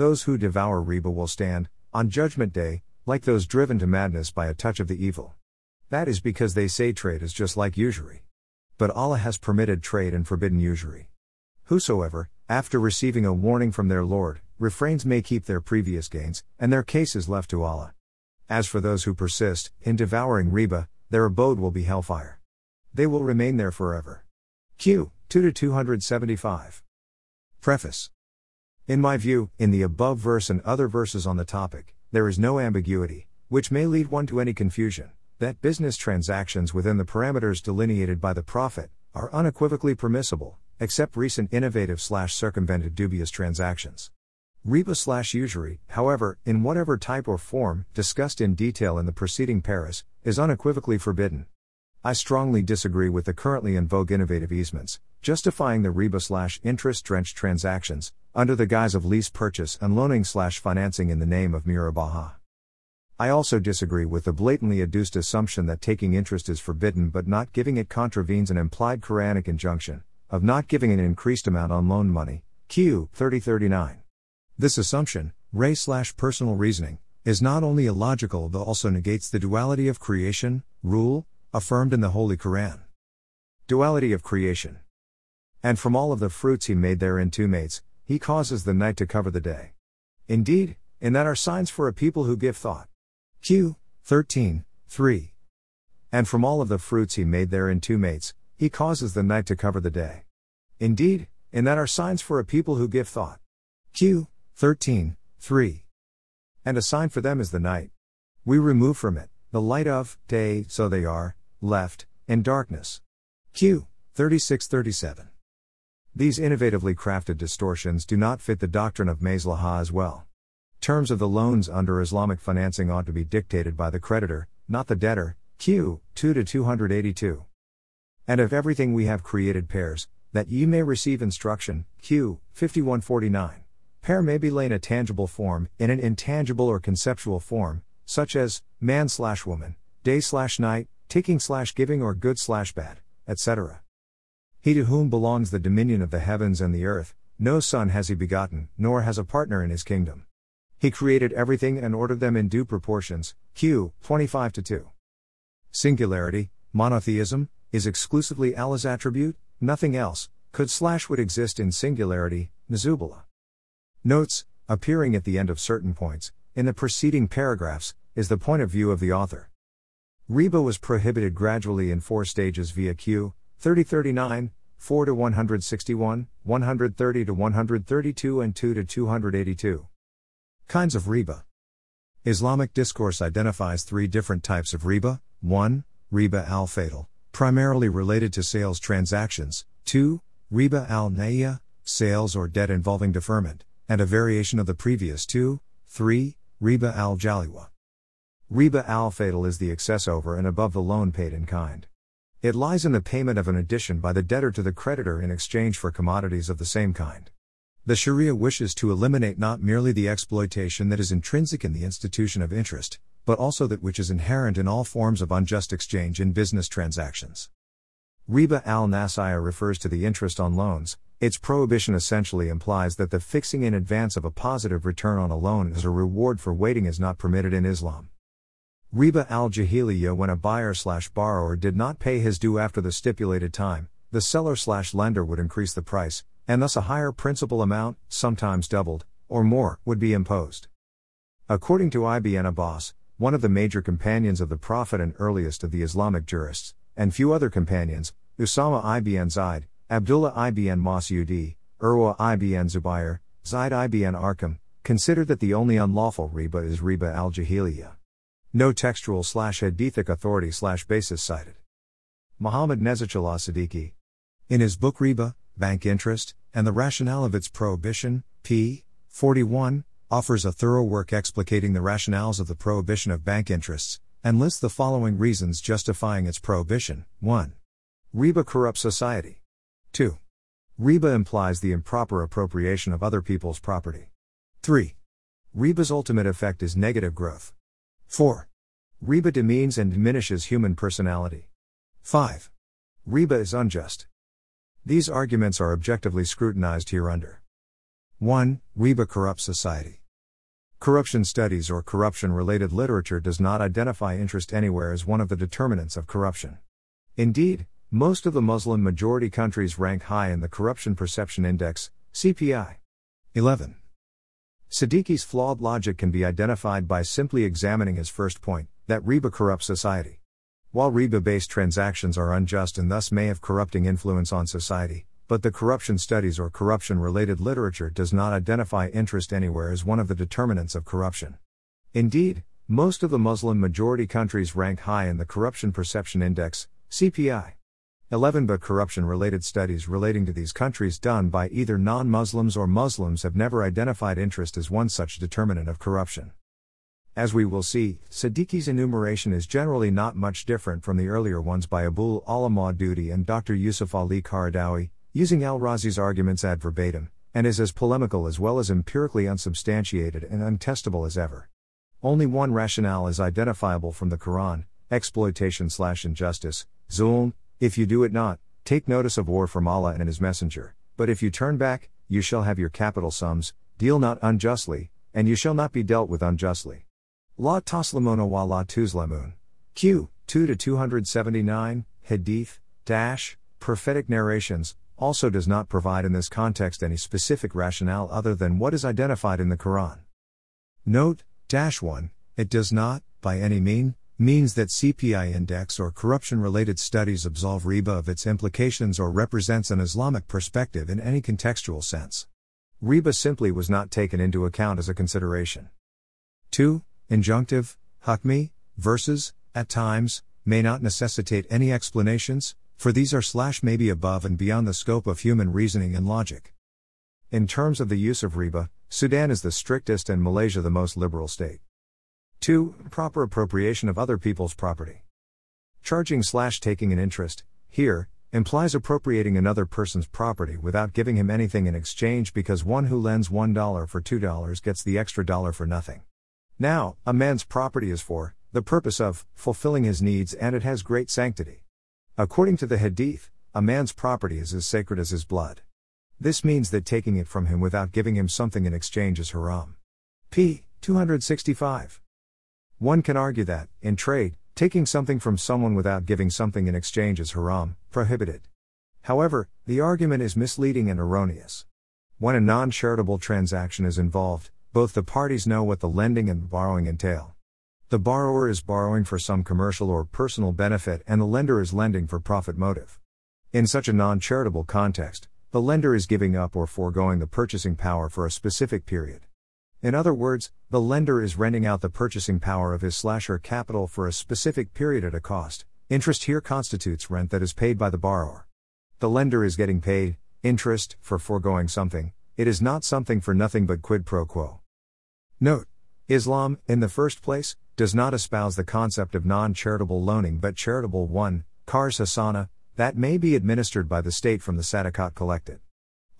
Those who devour Riba will stand, on Judgment Day, like those driven to madness by a touch of the evil. That is because they say trade is just like usury. But Allah has permitted trade and forbidden usury. Whosoever, after receiving a warning from their Lord, refrains may keep their previous gains, and their case is left to Allah. As for those who persist in devouring Riba, their abode will be hellfire. They will remain there forever. Q. 2-275. Preface. In my view, in the above verse and other verses on the topic, there is no ambiguity, which may lead one to any confusion, that business transactions within the parameters delineated by the Prophet are unequivocally permissible, except recent innovative/circumvented dubious transactions. Riba/usury, however, in whatever type or form, discussed in detail in the preceding paras, is unequivocally forbidden. I strongly disagree with the currently in vogue innovative easements, justifying the Riba/interest-drenched transactions, under the guise of lease purchase and loaning/financing in the name of Murabaha. I also disagree with the blatantly adduced assumption that taking interest is forbidden but not giving it contravenes an implied Quranic injunction, of not giving an increased amount on loan money, Q. 3039. This assumption, Ray/personal reasoning, is not only illogical but also negates the duality of creation, rule, affirmed in the Holy Quran. Duality of creation. And from all of the fruits he made therein two mates, he causes the night to cover the day. Indeed, in that are signs for a people who give thought. Q. 13:3. And from all of the fruits he made therein two mates, he causes the night to cover the day. Indeed, in that are signs for a people who give thought. Q. 13:3. And a sign for them is the night. We remove from it the light of day, so they are left in darkness. Q. 36:37. These innovatively crafted distortions do not fit the doctrine of Maslaha as well. Terms of the loans under Islamic financing ought to be dictated by the creditor, not the debtor. Q. 2-282. And of everything we have created pairs, that ye may receive instruction. Q. 5149. Pair may be laid in a tangible form, in an intangible or conceptual form, such as man/woman, day/night, taking/giving or good/bad, etc. He to whom belongs the dominion of the heavens and the earth, no son has he begotten, nor has a partner in his kingdom. He created everything and ordered them in due proportions. Q. 25:2. Singularity, monotheism, is exclusively Allah's attribute, nothing else could/would exist in singularity, Nizubullah. Notes, appearing at the end of certain points, in the preceding paragraphs, is the point of view of the author. Riba was prohibited gradually in four stages via Q. 3039, 4-161, 130-132 and 2-282. Kinds of Riba. Islamic discourse identifies three different types of Riba. 1. Riba al-Fatal, primarily related to sales transactions. 2. Riba al-Naiya, sales or debt involving deferment, and a variation of the previous two. 3. Riba al-Jaliwa. Riba al-Fatal is the excess over and above the loan paid in kind. It lies in the payment of an addition by the debtor to the creditor in exchange for commodities of the same kind. The Sharia wishes to eliminate not merely the exploitation that is intrinsic in the institution of interest, but also that which is inherent in all forms of unjust exchange in business transactions. Riba al-Nasiya refers to the interest on loans. Its prohibition essentially implies that the fixing in advance of a positive return on a loan as a reward for waiting is not permitted in Islam. Riba al-Jahiliya, when a buyer/borrower did not pay his due after the stipulated time, the seller/lender would increase the price, and thus a higher principal amount, sometimes doubled, or more, would be imposed. According to Ibn Abbas, one of the major companions of the Prophet and earliest of the Islamic jurists, and few other companions, Usama Ibn Zaid, Abdullah Ibn Masud, Urwa Ibn Zubayr, Zaid Ibn Arkham, consider that the only unlawful Riba is Riba al-Jahiliya. No textual/hadithic authority/basis cited. Muhammad Nejatullah Siddiqui, in his book Riba, Bank Interest, and the Rationale of its Prohibition, p. 41, offers a thorough work explicating the rationales of the prohibition of bank interests, and lists the following reasons justifying its prohibition. 1. Riba corrupts society. 2. Riba implies the improper appropriation of other people's property. 3. Riba's ultimate effect is negative growth. 4. Riba demeans and diminishes human personality. 5. Riba is unjust. These arguments are objectively scrutinized hereunder. 1. Riba corrupts society. Corruption studies or corruption-related literature does not identify interest anywhere as one of the determinants of corruption. Indeed, most of the Muslim-majority countries rank high in the Corruption Perception Index, CPI. 11. Siddiqui's flawed logic can be identified by simply examining his first point, that riba corrupts society. While riba-based transactions are unjust and thus may have corrupting influence on society, but the corruption studies or corruption-related literature does not identify interest anywhere as one of the determinants of corruption. Indeed, most of the Muslim-majority countries rank high in the Corruption Perception Index, CPI. 11. But corruption-related studies relating to these countries done by either non-Muslims or Muslims have never identified interest as one such determinant of corruption. As we will see, Siddiqui's enumeration is generally not much different from the earlier ones by Abul Ala Maududi and Dr. Yusuf al-Qaradawi, using al-Razi's arguments ad verbatim, and is as polemical as well as empirically unsubstantiated and untestable as ever. Only one rationale is identifiable from the Quran: exploitation/injustice, zulm. If you do it not, take notice of war from Allah and His Messenger, but if you turn back, you shall have your capital sums, deal not unjustly, and you shall not be dealt with unjustly. La taslamuna wa la tuzlamun. Q. 2-279, Hadith, Prophetic Narrations, also does not provide in this context any specific rationale other than what is identified in the Quran. Note, 1. It does not, by any means that CPI index or corruption-related studies absolve riba of its implications or represents an Islamic perspective in any contextual sense. Riba simply was not taken into account as a consideration. 2. Injunctive, hukmi, verses, at times, may not necessitate any explanations, for these are /maybe above and beyond the scope of human reasoning and logic. In terms of the use of riba, Sudan is the strictest and Malaysia the most liberal state. 2. Proper appropriation of other people's property. Charging/taking an interest, here, implies appropriating another person's property without giving him anything in exchange, because one who lends $1 for $2 gets the extra dollar for nothing. Now, a man's property is for the purpose of fulfilling his needs, and it has great sanctity. According to the Hadith, a man's property is as sacred as his blood. This means that taking it from him without giving him something in exchange is haram. P. 265. One can argue that, in trade, taking something from someone without giving something in exchange is haram, prohibited. However, the argument is misleading and erroneous. When a non-charitable transaction is involved, both the parties know what the lending and borrowing entail. The borrower is borrowing for some commercial or personal benefit, and the lender is lending for profit motive. In such a non-charitable context, the lender is giving up or foregoing the purchasing power for a specific period. In other words, the lender is renting out the purchasing power of his/her capital for a specific period at a cost. Interest here constitutes rent that is paid by the borrower. The lender is getting paid interest for foregoing something. It is not something for nothing but quid pro quo. Note: Islam, in the first place, does not espouse the concept of non-charitable loaning but charitable one, Qarsasana, that may be administered by the state from the Sadaqat collected.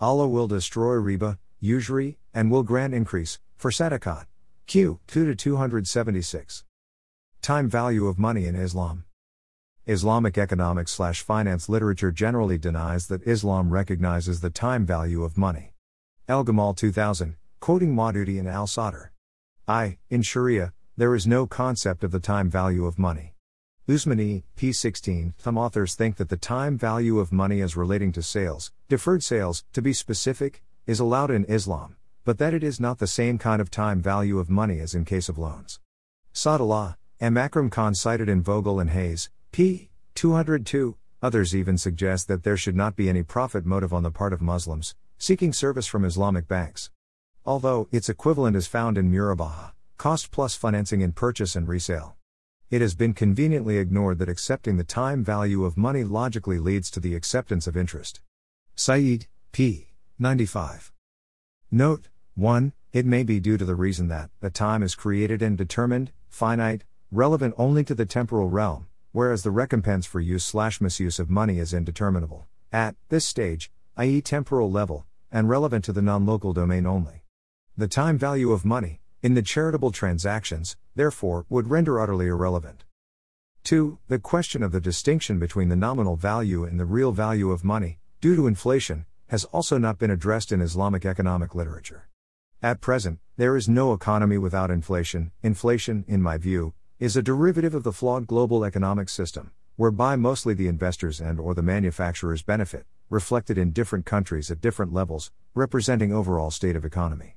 Allah will destroy riba, usury, and will grant increase for Sadaqat. Q. 2-276. Time value of money in Islam. Islamic economics/finance literature generally denies that Islam recognizes the time value of money. El Gamal 2000, quoting Maududi and Al Sadr. In Sharia, there is no concept of the time value of money. Usmani, p. 16. Some authors think that the time value of money as relating to sales, deferred sales, to be specific, is allowed in Islam, but that it is not the same kind of time value of money as in case of loans. Sadullah, M. Akram Khan cited in Vogel and Hayes, p. 202, others even suggest that there should not be any profit motive on the part of Muslims seeking service from Islamic banks. Although its equivalent is found in Murabaha, cost plus financing in purchase and resale. It has been conveniently ignored that accepting the time value of money logically leads to the acceptance of interest. Said, p. 95. Note, 1. It may be due to the reason that the time is created and determined, finite, relevant only to the temporal realm, whereas the recompense for use/misuse of money is indeterminable, at this stage, i.e. temporal level, and relevant to the non-local domain only. The time value of money, in the charitable transactions, therefore, would render utterly irrelevant. 2. The question of the distinction between the nominal value and the real value of money, due to inflation, has also not been addressed in Islamic economic literature. At present, there is no economy without inflation. Inflation, in my view, is a derivative of the flawed global economic system, whereby mostly the investors and/or the manufacturers benefit, reflected in different countries at different levels, representing overall state of economy.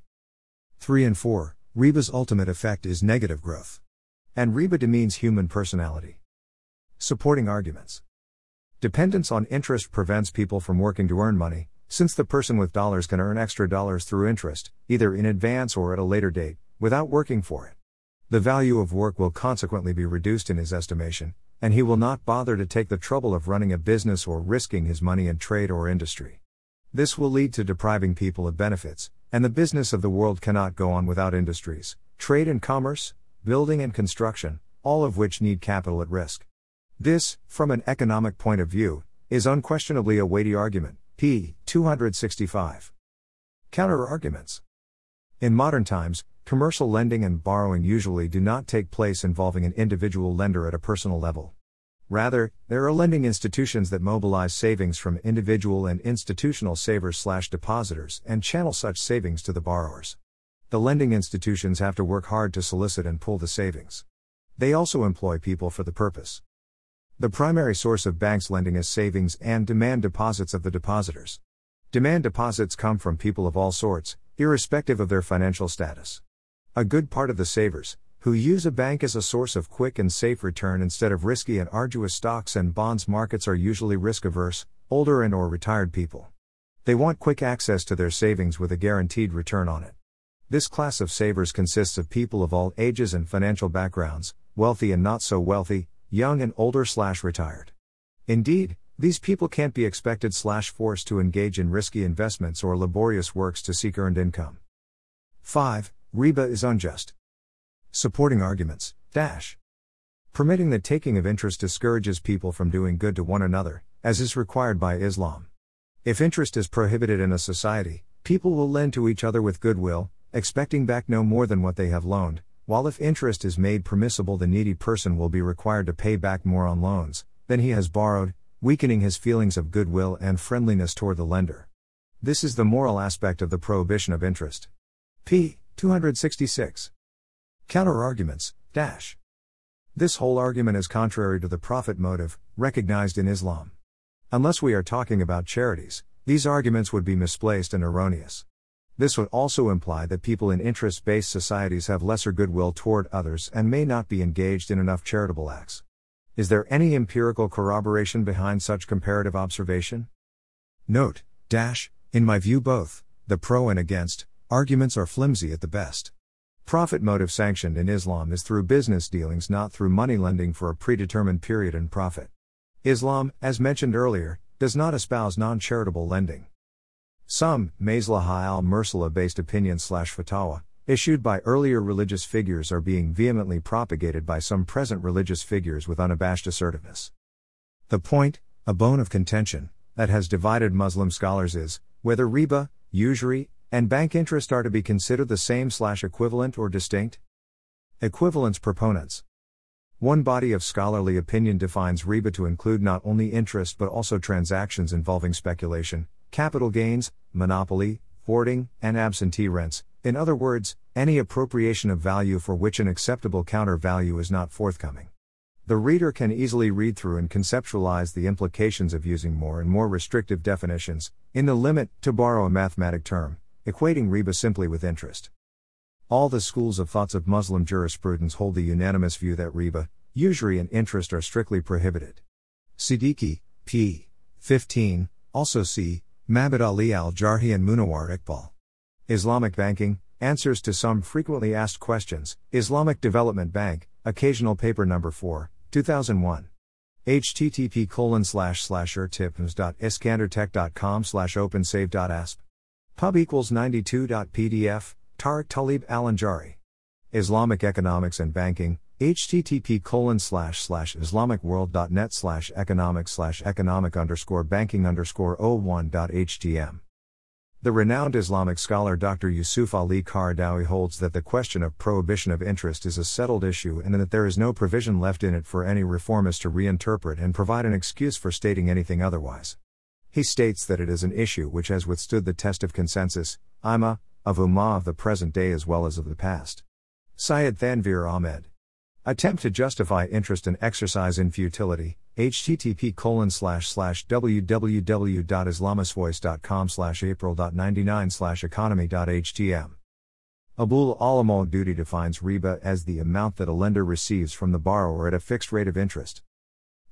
3 and 4, Riba's ultimate effect is negative growth. And Riba demeans human personality. Supporting arguments. Dependence on interest prevents people from working to earn money, since the person with dollars can earn extra dollars through interest, either in advance or at a later date, without working for it. The value of work will consequently be reduced in his estimation, and he will not bother to take the trouble of running a business or risking his money in trade or industry. This will lead to depriving people of benefits, and the business of the world cannot go on without industries, trade and commerce, building and construction, all of which need capital at risk. This, from an economic point of view, is unquestionably a weighty argument. P. 265. Counter-arguments. In modern times, commercial lending and borrowing usually do not take place involving an individual lender at a personal level. Rather, there are lending institutions that mobilize savings from individual and institutional savers/depositors and channel such savings to the borrowers. The lending institutions have to work hard to solicit and pool the savings. They also employ people for the purpose. The primary source of banks' lending is savings and demand deposits of the depositors. Demand deposits come from people of all sorts, irrespective of their financial status. A good part of the savers, who use a bank as a source of quick and safe return instead of risky and arduous stocks and bonds markets, are usually risk-averse, older and/or retired people. They want quick access to their savings with a guaranteed return on it. This class of savers consists of people of all ages and financial backgrounds, wealthy and not so wealthy, young and older/retired. Indeed, these people can't be expected/forced to engage in risky investments or laborious works to seek earned income. 5. Riba is unjust. Supporting arguments. Permitting the taking of interest discourages people from doing good to one another, as is required by Islam. If interest is prohibited in a society, people will lend to each other with goodwill, expecting back no more than what they have loaned, while if interest is made permissible, the needy person will be required to pay back more on loans than he has borrowed, weakening his feelings of goodwill and friendliness toward the lender. This is the moral aspect of the prohibition of interest. P. 266. Counter-arguments. This whole argument is contrary to the profit motive, recognized in Islam. Unless we are talking about charities, these arguments would be misplaced and erroneous. This would also imply that people in interest-based societies have lesser goodwill toward others and may not be engaged in enough charitable acts. Is there any empirical corroboration behind such comparative observation? Note, in my view both, the pro and against, arguments are flimsy at the best. Profit motive sanctioned in Islam is through business dealings, not through money lending for a predetermined period and profit. Islam, as mentioned earlier, does not espouse non-charitable lending. Some Maslaha al-Mursalah-based opinions/fatawa, issued by earlier religious figures, are being vehemently propagated by some present religious figures with unabashed assertiveness. The point, a bone of contention, that has divided Muslim scholars is, whether riba, usury, and bank interest are to be considered the same/equivalent or distinct. Equivalence proponents. One body of scholarly opinion defines riba to include not only interest but also transactions involving speculation, capital gains, monopoly, hoarding, and absentee rents, in other words, any appropriation of value for which an acceptable counter-value is not forthcoming. The reader can easily read through and conceptualize the implications of using more and more restrictive definitions, in the limit, to borrow a mathematic term, equating riba simply with interest. All the schools of thoughts of Muslim jurisprudence hold the unanimous view that riba, usury and interest are strictly prohibited. Siddiqui, p. 15, also c. Mabid Ali Al-Jarhi and Munawar Iqbal. Islamic Banking, Answers to Some Frequently Asked Questions, Islamic Development Bank, Occasional Paper No. 4, 2001. http://ertipms.iskandertech.com/opensave.asp. pub=92.pdf, Tariq Talib Al-Anjari. Islamic Economics and Banking, http://islamicworld.net/economic/economic_banking_01.htm. The renowned Islamic scholar Dr. Yusuf al-Qaradawi holds that the question of prohibition of interest is a settled issue and that there is no provision left in it for any reformist to reinterpret and provide an excuse for stating anything otherwise. he states that it is an issue which has withstood the test of consensus, Ijma, of Ummah of the present day as well as of the past. Syed Thanveer Ahmed. Attempt to justify interest and exercise in futility, http://www.islamisvoice.com/april.99/economy.htm. Abul Ala Maududi defines riba as the amount that a lender receives from the borrower at a fixed rate of interest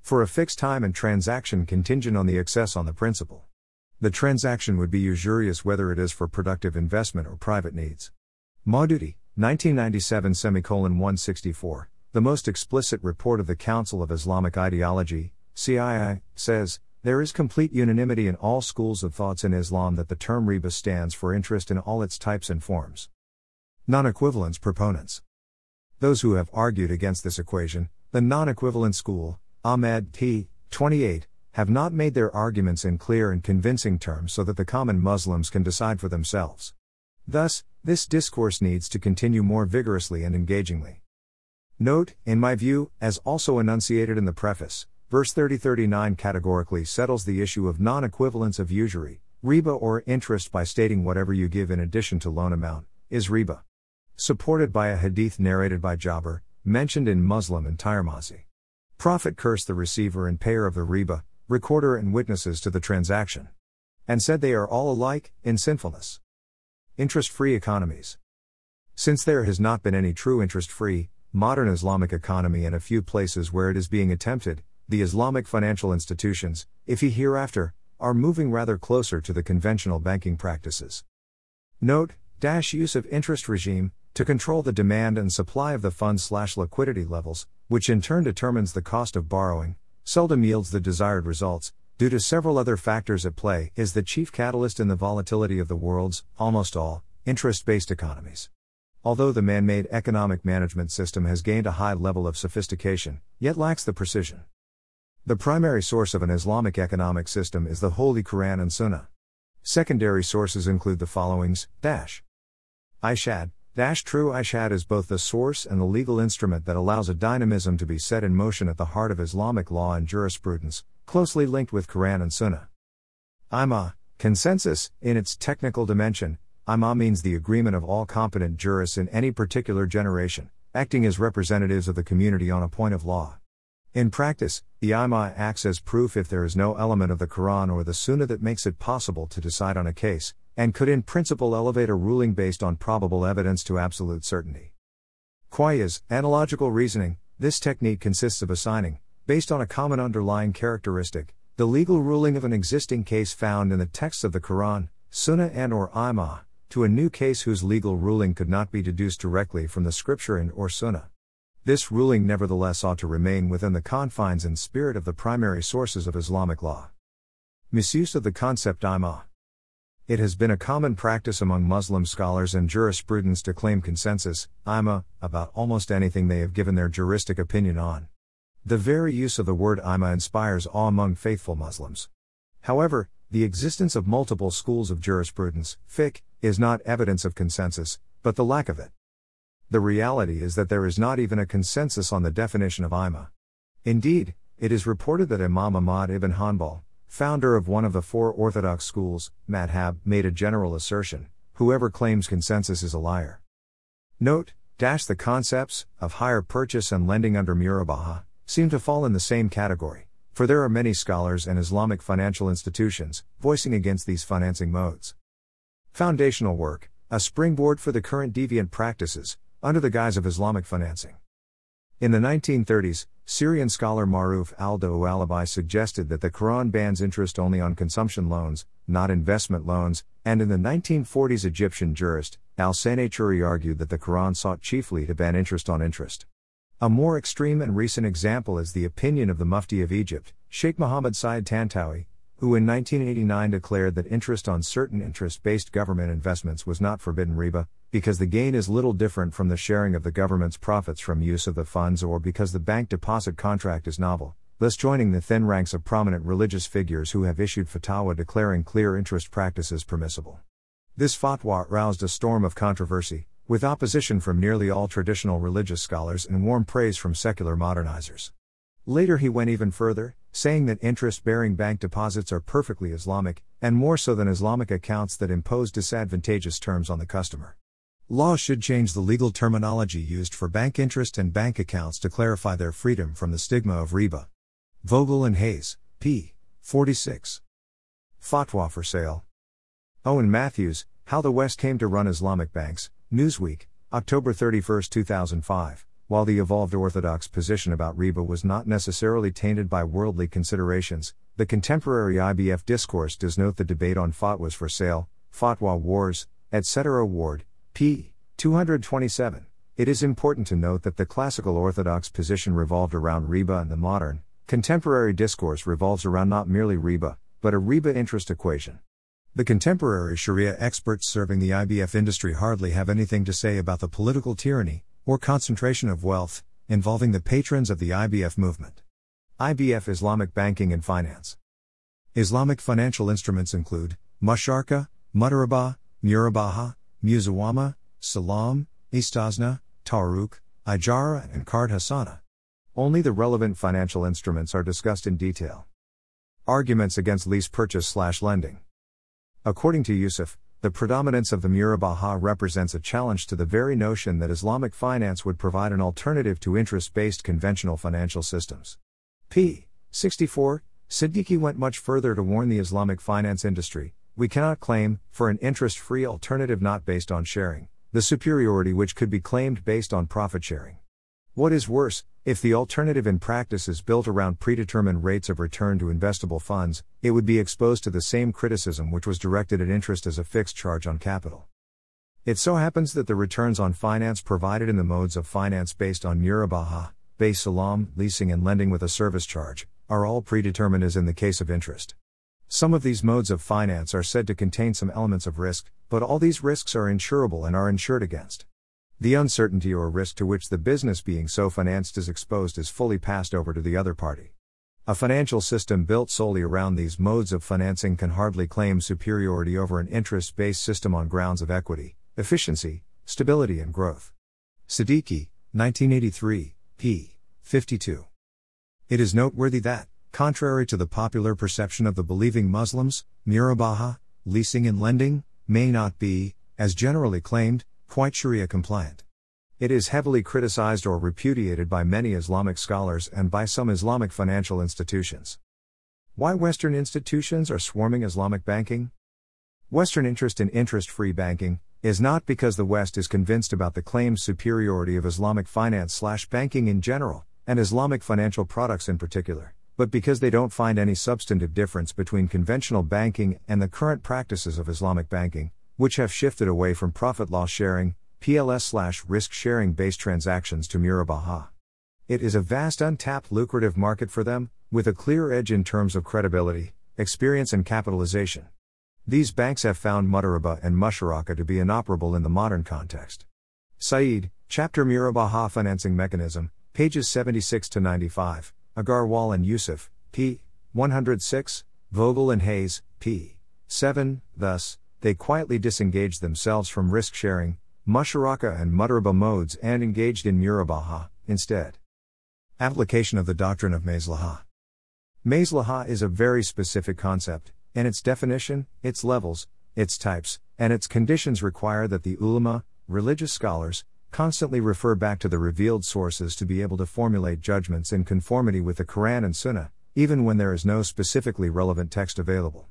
for a fixed time and transaction contingent on the excess on the principal. The transaction would be usurious whether it is for productive investment or private needs. Maududi, 1997:164, the most explicit report of the Council of Islamic Ideology, CII, says, there is complete unanimity in all schools of thoughts in Islam that the term riba stands for interest in all its types and forms. Non-equivalence proponents. Those who have argued against this equation, the non-equivalent school, Ahmed T. 28, have not made their arguments in clear and convincing terms so that the common Muslims can decide for themselves. Thus, this discourse needs to continue more vigorously and engagingly. Note, in my view, as also enunciated in the preface, verse 30-39 categorically settles the issue of non-equivalence of usury, riba or interest by stating whatever you give in addition to loan amount, is riba. Supported by a hadith narrated by Jabir, mentioned in Muslim and Tirmidhi. Prophet cursed the receiver and payer of the riba, recorder and witnesses to the transaction. And said they are all alike, in sinfulness. Interest-free economies. Since there has not been any true interest-free, modern Islamic economy and a few places where it is being attempted, the Islamic financial institutions, if he hereafter, are moving rather closer to the conventional banking practices. Note, use of interest regime, to control the demand and supply of the fund/liquidity levels, which in turn determines the cost of borrowing, seldom yields the desired results, due to several other factors at play, is the chief catalyst in the volatility of the world's, almost all, interest-based economies. Although the man-made economic management system has gained a high level of sophistication, yet lacks the precision. The primary source of an Islamic economic system is the Holy Quran and Sunnah. Secondary sources include the followings, Ishad, true Ishad is both the source and the legal instrument that allows a dynamism to be set in motion at the heart of Islamic law and jurisprudence, closely linked with Quran and Sunnah. Ijma, consensus, in its technical dimension, Ijma means the agreement of all competent jurists in any particular generation, acting as representatives of the community on a point of law. In practice, the Ijma acts as proof if there is no element of the Quran or the Sunnah that makes it possible to decide on a case, and could in principle elevate a ruling based on probable evidence to absolute certainty. Qiyas, analogical reasoning, this technique consists of assigning, based on a common underlying characteristic, the legal ruling of an existing case found in the texts of the Quran, Sunnah and/or Ijma, to a new case whose legal ruling could not be deduced directly from the scripture and/or sunnah. This ruling nevertheless ought to remain within the confines and spirit of the primary sources of Islamic law. Misuse of the concept Ijma. It has been a common practice among Muslim scholars and jurisprudents to claim consensus, Ijma, about almost anything they have given their juristic opinion on. The very use of the word Ijma inspires awe among faithful Muslims. However, the existence of multiple schools of jurisprudence, fiqh, is not evidence of consensus, but the lack of it. The reality is that there is not even a consensus on the definition of Ijma. Indeed, it is reported that Imam Ahmad ibn Hanbal, founder of one of the four orthodox schools, Madhab, made a general assertion, whoever claims consensus is a liar. Note, the concepts of hire purchase and lending under Murabaha seem to fall in the same category. For there are many scholars and Islamic financial institutions, voicing against these financing modes. Foundational work, a springboard for the current deviant practices, under the guise of Islamic financing. In the 1930s, Syrian scholar Maruf al-Daulabi suggested that the Quran bans interest only on consumption loans, not investment loans, and in the 1940s Egyptian jurist, al-Sanachuri argued that the Quran sought chiefly to ban interest on interest. A more extreme and recent example is the opinion of the Mufti of Egypt, Sheikh Mohammed Syed Tantawi, who in 1989 declared that interest on certain interest-based government investments was not forbidden riba, because the gain is little different from the sharing of the government's profits from use of the funds or because the bank deposit contract is novel, thus joining the thin ranks of prominent religious figures who have issued fatwa declaring clear interest practices permissible. This fatwa roused a storm of controversy, with opposition from nearly all traditional religious scholars and warm praise from secular modernizers. Later he went even further, saying that interest-bearing bank deposits are perfectly Islamic, and more so than Islamic accounts that impose disadvantageous terms on the customer. Law should change the legal terminology used for bank interest and bank accounts to clarify their freedom from the stigma of riba. Vogel and Hayes, p. 46. Fatwa for sale. Owen Matthews, How the West Came to Run Islamic Banks, Newsweek, October 31, 2005. While the evolved orthodox position about riba was not necessarily tainted by worldly considerations, the contemporary IBF discourse does note the debate on fatwas for sale, fatwa wars, etc. Ward, p. 227. It is important to note that the classical orthodox position revolved around riba and the modern, contemporary discourse revolves around not merely riba, but a riba interest equation. The contemporary Sharia experts serving the IBF industry hardly have anything to say about the political tyranny, or concentration of wealth, involving the patrons of the IBF movement. IBF Islamic Banking and Finance. Islamic financial instruments include Musharaka, Mudarabah, Murabaha, Muzawama, Salam, Istazna, Taruq, Ijara and Qard Hasana. Only the relevant financial instruments are discussed in detail. Arguments against lease purchase/lending. According to Yusuf, the predominance of the Murabaha represents a challenge to the very notion that Islamic finance would provide an alternative to interest-based conventional financial systems. P. 64. Siddiqui went much further to warn the Islamic finance industry, we cannot claim, for an interest-free alternative not based on sharing, the superiority which could be claimed based on profit sharing. What is worse, if the alternative in practice is built around predetermined rates of return to investable funds, it would be exposed to the same criticism which was directed at interest as a fixed charge on capital. It so happens that the returns on finance provided in the modes of finance based on Murabaha, Bay Salam, leasing and lending with a service charge, are all predetermined as in the case of interest. Some of these modes of finance are said to contain some elements of risk, but all these risks are insurable and are insured against. The uncertainty or risk to which the business being so financed is exposed is fully passed over to the other party. A financial system built solely around these modes of financing can hardly claim superiority over an interest-based system on grounds of equity, efficiency, stability and growth. Siddiqui, 1983, p. 52. It is noteworthy that, contrary to the popular perception of the believing Muslims, Murabaha, leasing and lending, may not be, as generally claimed, quite Sharia compliant. It is heavily criticized or repudiated by many Islamic scholars and by some Islamic financial institutions. Why Western institutions are swarming Islamic banking? Western interest in interest-free banking is not because the West is convinced about the claimed superiority of Islamic finance/banking in general, and Islamic financial products in particular, but because they don't find any substantive difference between conventional banking and the current practices of Islamic banking, which have shifted away from profit-loss sharing, PLS/risk-sharing based transactions to Murabaha. It is a vast untapped lucrative market for them, with a clear edge in terms of credibility, experience and capitalization. These banks have found Mudarabah and Musharaka to be inoperable in the modern context. Saeed, Chapter Murabaha Financing Mechanism, pages 76-95, Agarwal and Yusuf, p. 106, Vogel and Hayes, p. 7, thus, they quietly disengaged themselves from risk-sharing, Musharaka and Mudarabah modes and engaged in Murabaha, instead. Application of the doctrine of Maslaha. Maslaha is a very specific concept, and its definition, its levels, its types, and its conditions require that the ulama, religious scholars, constantly refer back to the revealed sources to be able to formulate judgments in conformity with the Quran and Sunnah, even when there is no specifically relevant text available.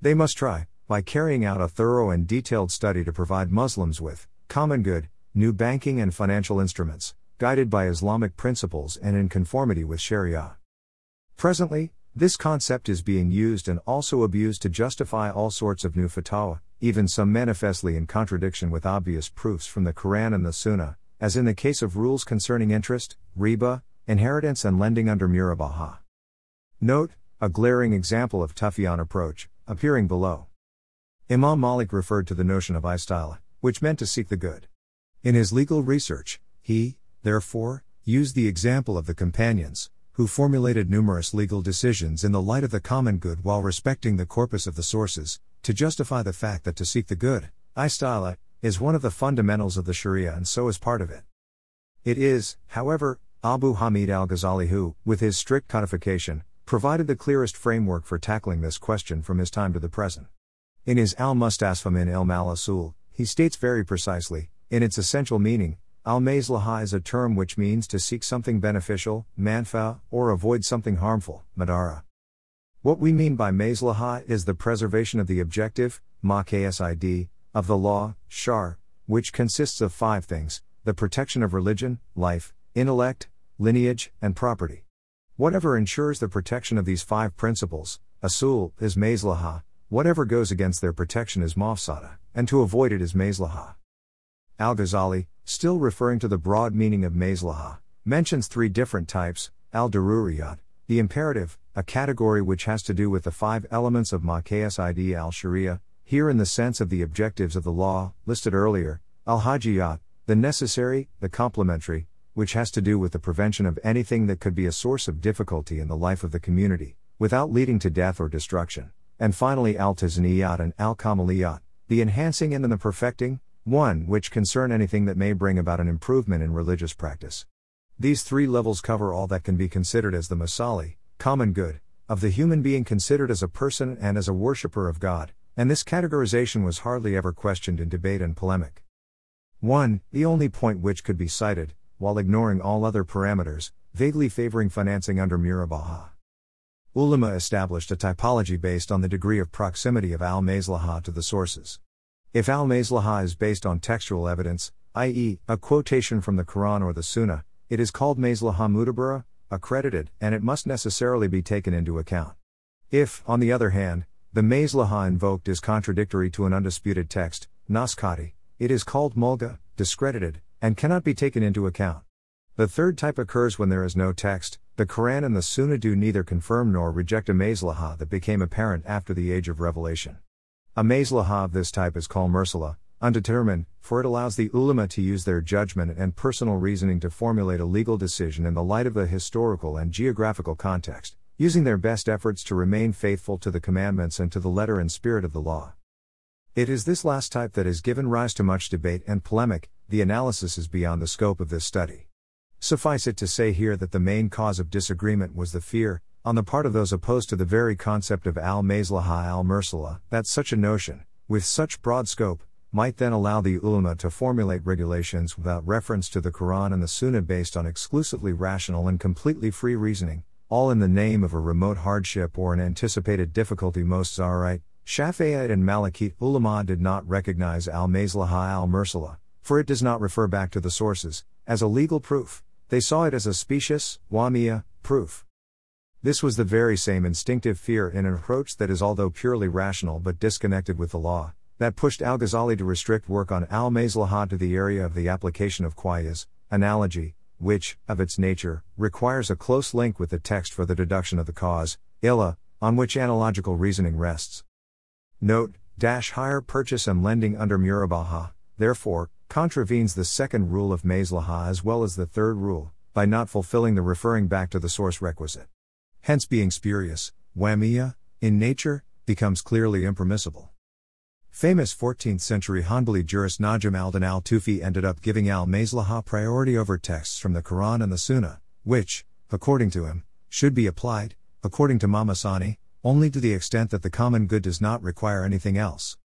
They must try, by carrying out a thorough and detailed study, to provide Muslims with common good, new banking and financial instruments, guided by Islamic principles and in conformity with Sharia. Presently, this concept is being used and also abused to justify all sorts of new fatwa, even some manifestly in contradiction with obvious proofs from the Quran and the Sunnah, as in the case of rules concerning interest, riba, inheritance and lending under Murabaha. Note, a glaring example of Tufyan approach, appearing below. Imam Malik referred to the notion of istilah, which meant to seek the good. In his legal research, he, therefore, used the example of the companions, who formulated numerous legal decisions in the light of the common good while respecting the corpus of the sources, to justify the fact that to seek the good, istilah, is one of the fundamentals of the Sharia and so is part of it. It is, however, Abu Hamid al-Ghazali who, with his strict codification, provided the clearest framework for tackling this question from his time to the present. In his Al-Mustasfa min al-Mal-Usul, he states very precisely, in its essential meaning, al-Maslaha is a term which means to seek something beneficial, manfa, or avoid something harmful, madara. What we mean by Maslaha is the preservation of the objective, maqasid, of the law, shar, which consists of five things: the protection of religion, life, intellect, lineage, and property. Whatever ensures the protection of these five principles, asul, is Maslaha; whatever goes against their protection is mafsada, and to avoid it is Maslaha. Al-Ghazali, still referring to the broad meaning of Maslaha, mentions three different types: al-Daruriyat, the imperative, a category which has to do with the five elements of Maqasid al-Sharia, here in the sense of the objectives of the law, listed earlier; al-Hajiyat, the necessary, the complementary, which has to do with the prevention of anything that could be a source of difficulty in the life of the community, without leading to death or destruction; and finally al-Tazniyat and al-Kamaliyat, the enhancing and the perfecting, one which concern anything that may bring about an improvement in religious practice. These three levels cover all that can be considered as the masali, common good, of the human being considered as a person and as a worshipper of God, and this categorization was hardly ever questioned in debate and polemic. 1. The only point which could be cited, while ignoring all other parameters, vaguely favoring financing under Murabaha. Ulama established a typology based on the degree of proximity of al-Maslaha to the sources. If al-Maslaha is based on textual evidence, i.e., a quotation from the Quran or the Sunnah, it is called Maslaha Mutabara, accredited, and it must necessarily be taken into account. If, on the other hand, the Maslaha invoked is contradictory to an undisputed text, Naskati, it is called Mulga, discredited, and cannot be taken into account. The third type occurs when there is no text. The Quran and the Sunnah do neither confirm nor reject a Maslaha that became apparent after the age of revelation. A Maslaha of this type is called Mursalah, undetermined, for it allows the ulama to use their judgment and personal reasoning to formulate a legal decision in the light of the historical and geographical context, using their best efforts to remain faithful to the commandments and to the letter and spirit of the law. It is this last type that has given rise to much debate and polemic. The analysis is beyond the scope of this study. Suffice it to say here that the main cause of disagreement was the fear, on the part of those opposed to the very concept of al-Maslaha al-Mursalah, that such a notion, with such broad scope, might then allow the ulama to formulate regulations without reference to the Quran and the Sunnah based on exclusively rational and completely free reasoning, all in the name of a remote hardship or an anticipated difficulty. Most Zaraite, Shafi'ite and Malikite ulama did not recognize al-Maslaha al-Mursalah, for it does not refer back to the sources, as a legal proof. They saw it as a specious, wahmiya, proof. This was the very same instinctive fear in an approach that is, although purely rational but disconnected with the law, that pushed al-Ghazali to restrict work on al-Maslaha to the area of the application of qiyas, analogy, which, of its nature, requires a close link with the text for the deduction of the cause, illa, on which analogical reasoning rests. Note, hire purchase and lending under Murabaha, therefore, contravenes the second rule of Maslaha as well as the third rule, by not fulfilling the referring back to the source requisite. Hence being spurious, wahmiya, in nature, becomes clearly impermissible. Famous 14th-century Hanbali jurist Najm al-Din al-Tufi ended up giving al-Maslaha priority over texts from the Quran and the Sunnah, which, according to him, should be applied, according to Mamasani, only to the extent that the common good does not require anything else.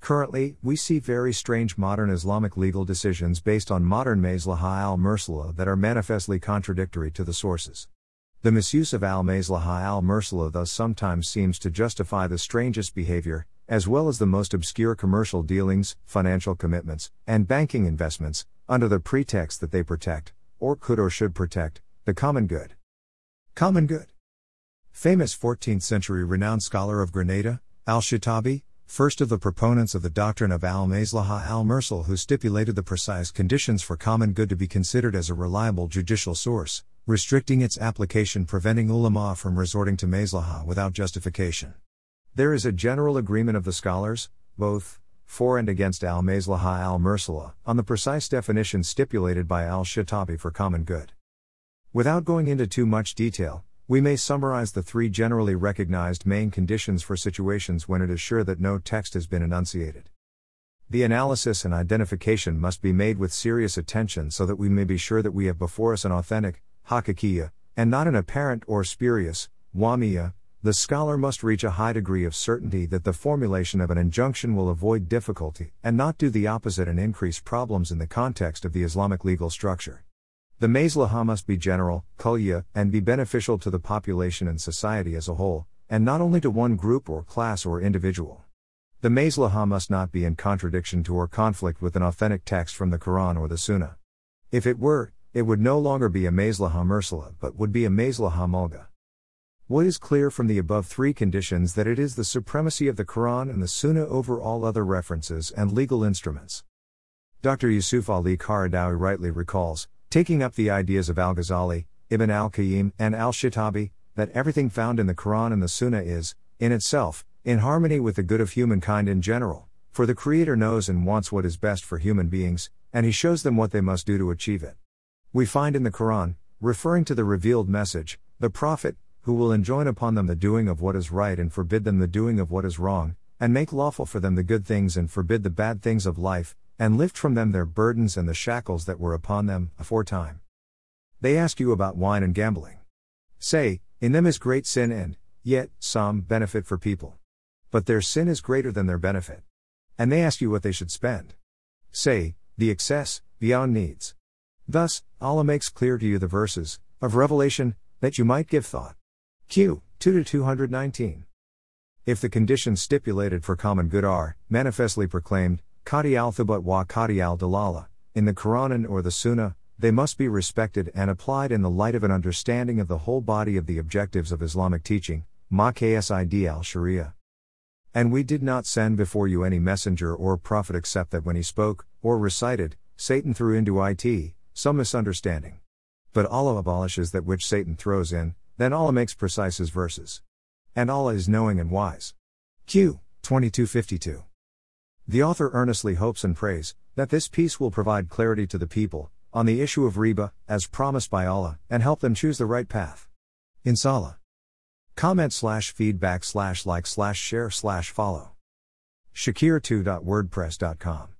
Currently, we see very strange modern Islamic legal decisions based on modern Maslaha al-Mursalah that are manifestly contradictory to the sources. The misuse of al-Maslaha al-Mursalah thus sometimes seems to justify the strangest behavior, as well as the most obscure commercial dealings, financial commitments, and banking investments, under the pretext that they protect, or could or should protect, the common good. Common good. Famous 14th-century renowned scholar of Granada, al-Shatibi, first of the proponents of the doctrine of al-Maslaha al-Mursalah, who stipulated the precise conditions for common good to be considered as a reliable judicial source, restricting its application, preventing ulama from resorting to Maslaha without justification. There is a general agreement of the scholars, both for and against al-Maslaha al-Mursalah, on the precise definition stipulated by al-Shatibi for common good. Without going into too much detail, we may summarize the three generally recognized main conditions for situations when it is sure that no text has been enunciated. The analysis and identification must be made with serious attention so that we may be sure that we have before us an authentic, hakikiyya, and not an apparent or spurious, Wahmiya, the scholar must reach a high degree of certainty that the formulation of an injunction will avoid difficulty and not do the opposite and increase problems in the context of the Islamic legal structure. The Maslaha must be general, kulliya, and be beneficial to the population and society as a whole, and not only to one group or class or individual. The Maslaha must not be in contradiction to or conflict with an authentic text from the Quran or the Sunnah. If it were, it would no longer be a Maslaha Mursala but would be a Maslaha Mulga. What is clear from the above three conditions that it is the supremacy of the Quran and the Sunnah over all other references and legal instruments. Dr. Yusuf al-Qaradawi rightly recalls, taking up the ideas of al-Ghazali, Ibn al-Qayyim, and al-Shatibi, that everything found in the Quran and the Sunnah is, in itself, in harmony with the good of humankind in general, for the Creator knows and wants what is best for human beings, and He shows them what they must do to achieve it. We find in the Quran, referring to the revealed message, the Prophet, who will enjoin upon them the doing of what is right and forbid them the doing of what is wrong, and make lawful for them the good things and forbid the bad things of life, and lift from them their burdens and the shackles that were upon them aforetime. They ask you about wine and gambling. Say, in them is great sin and, yet, some benefit for people. But their sin is greater than their benefit. And they ask you what they should spend. Say, the excess, beyond needs. Thus, Allah makes clear to you the verses of revelation, that you might give thought. Q. 2-219. If the conditions stipulated for common good are, manifestly proclaimed, Qadi al-Thubat wa Qadi al-Dalala, in the Quran and or the Sunnah, they must be respected and applied in the light of an understanding of the whole body of the objectives of Islamic teaching, Maqasid al-Sharia. And we did not send before you any messenger or prophet except that when he spoke, or recited, Satan threw into it, some misunderstanding. But Allah abolishes that which Satan throws in, then Allah makes precise His verses. And Allah is knowing and wise. Q. 2252. The author earnestly hopes and prays, that this piece will provide clarity to the people, on the issue of riba, as promised by Allah, and help them choose the right path. Inshallah. Comment/feedback/like/share/follow. Shakir2.wordpress.com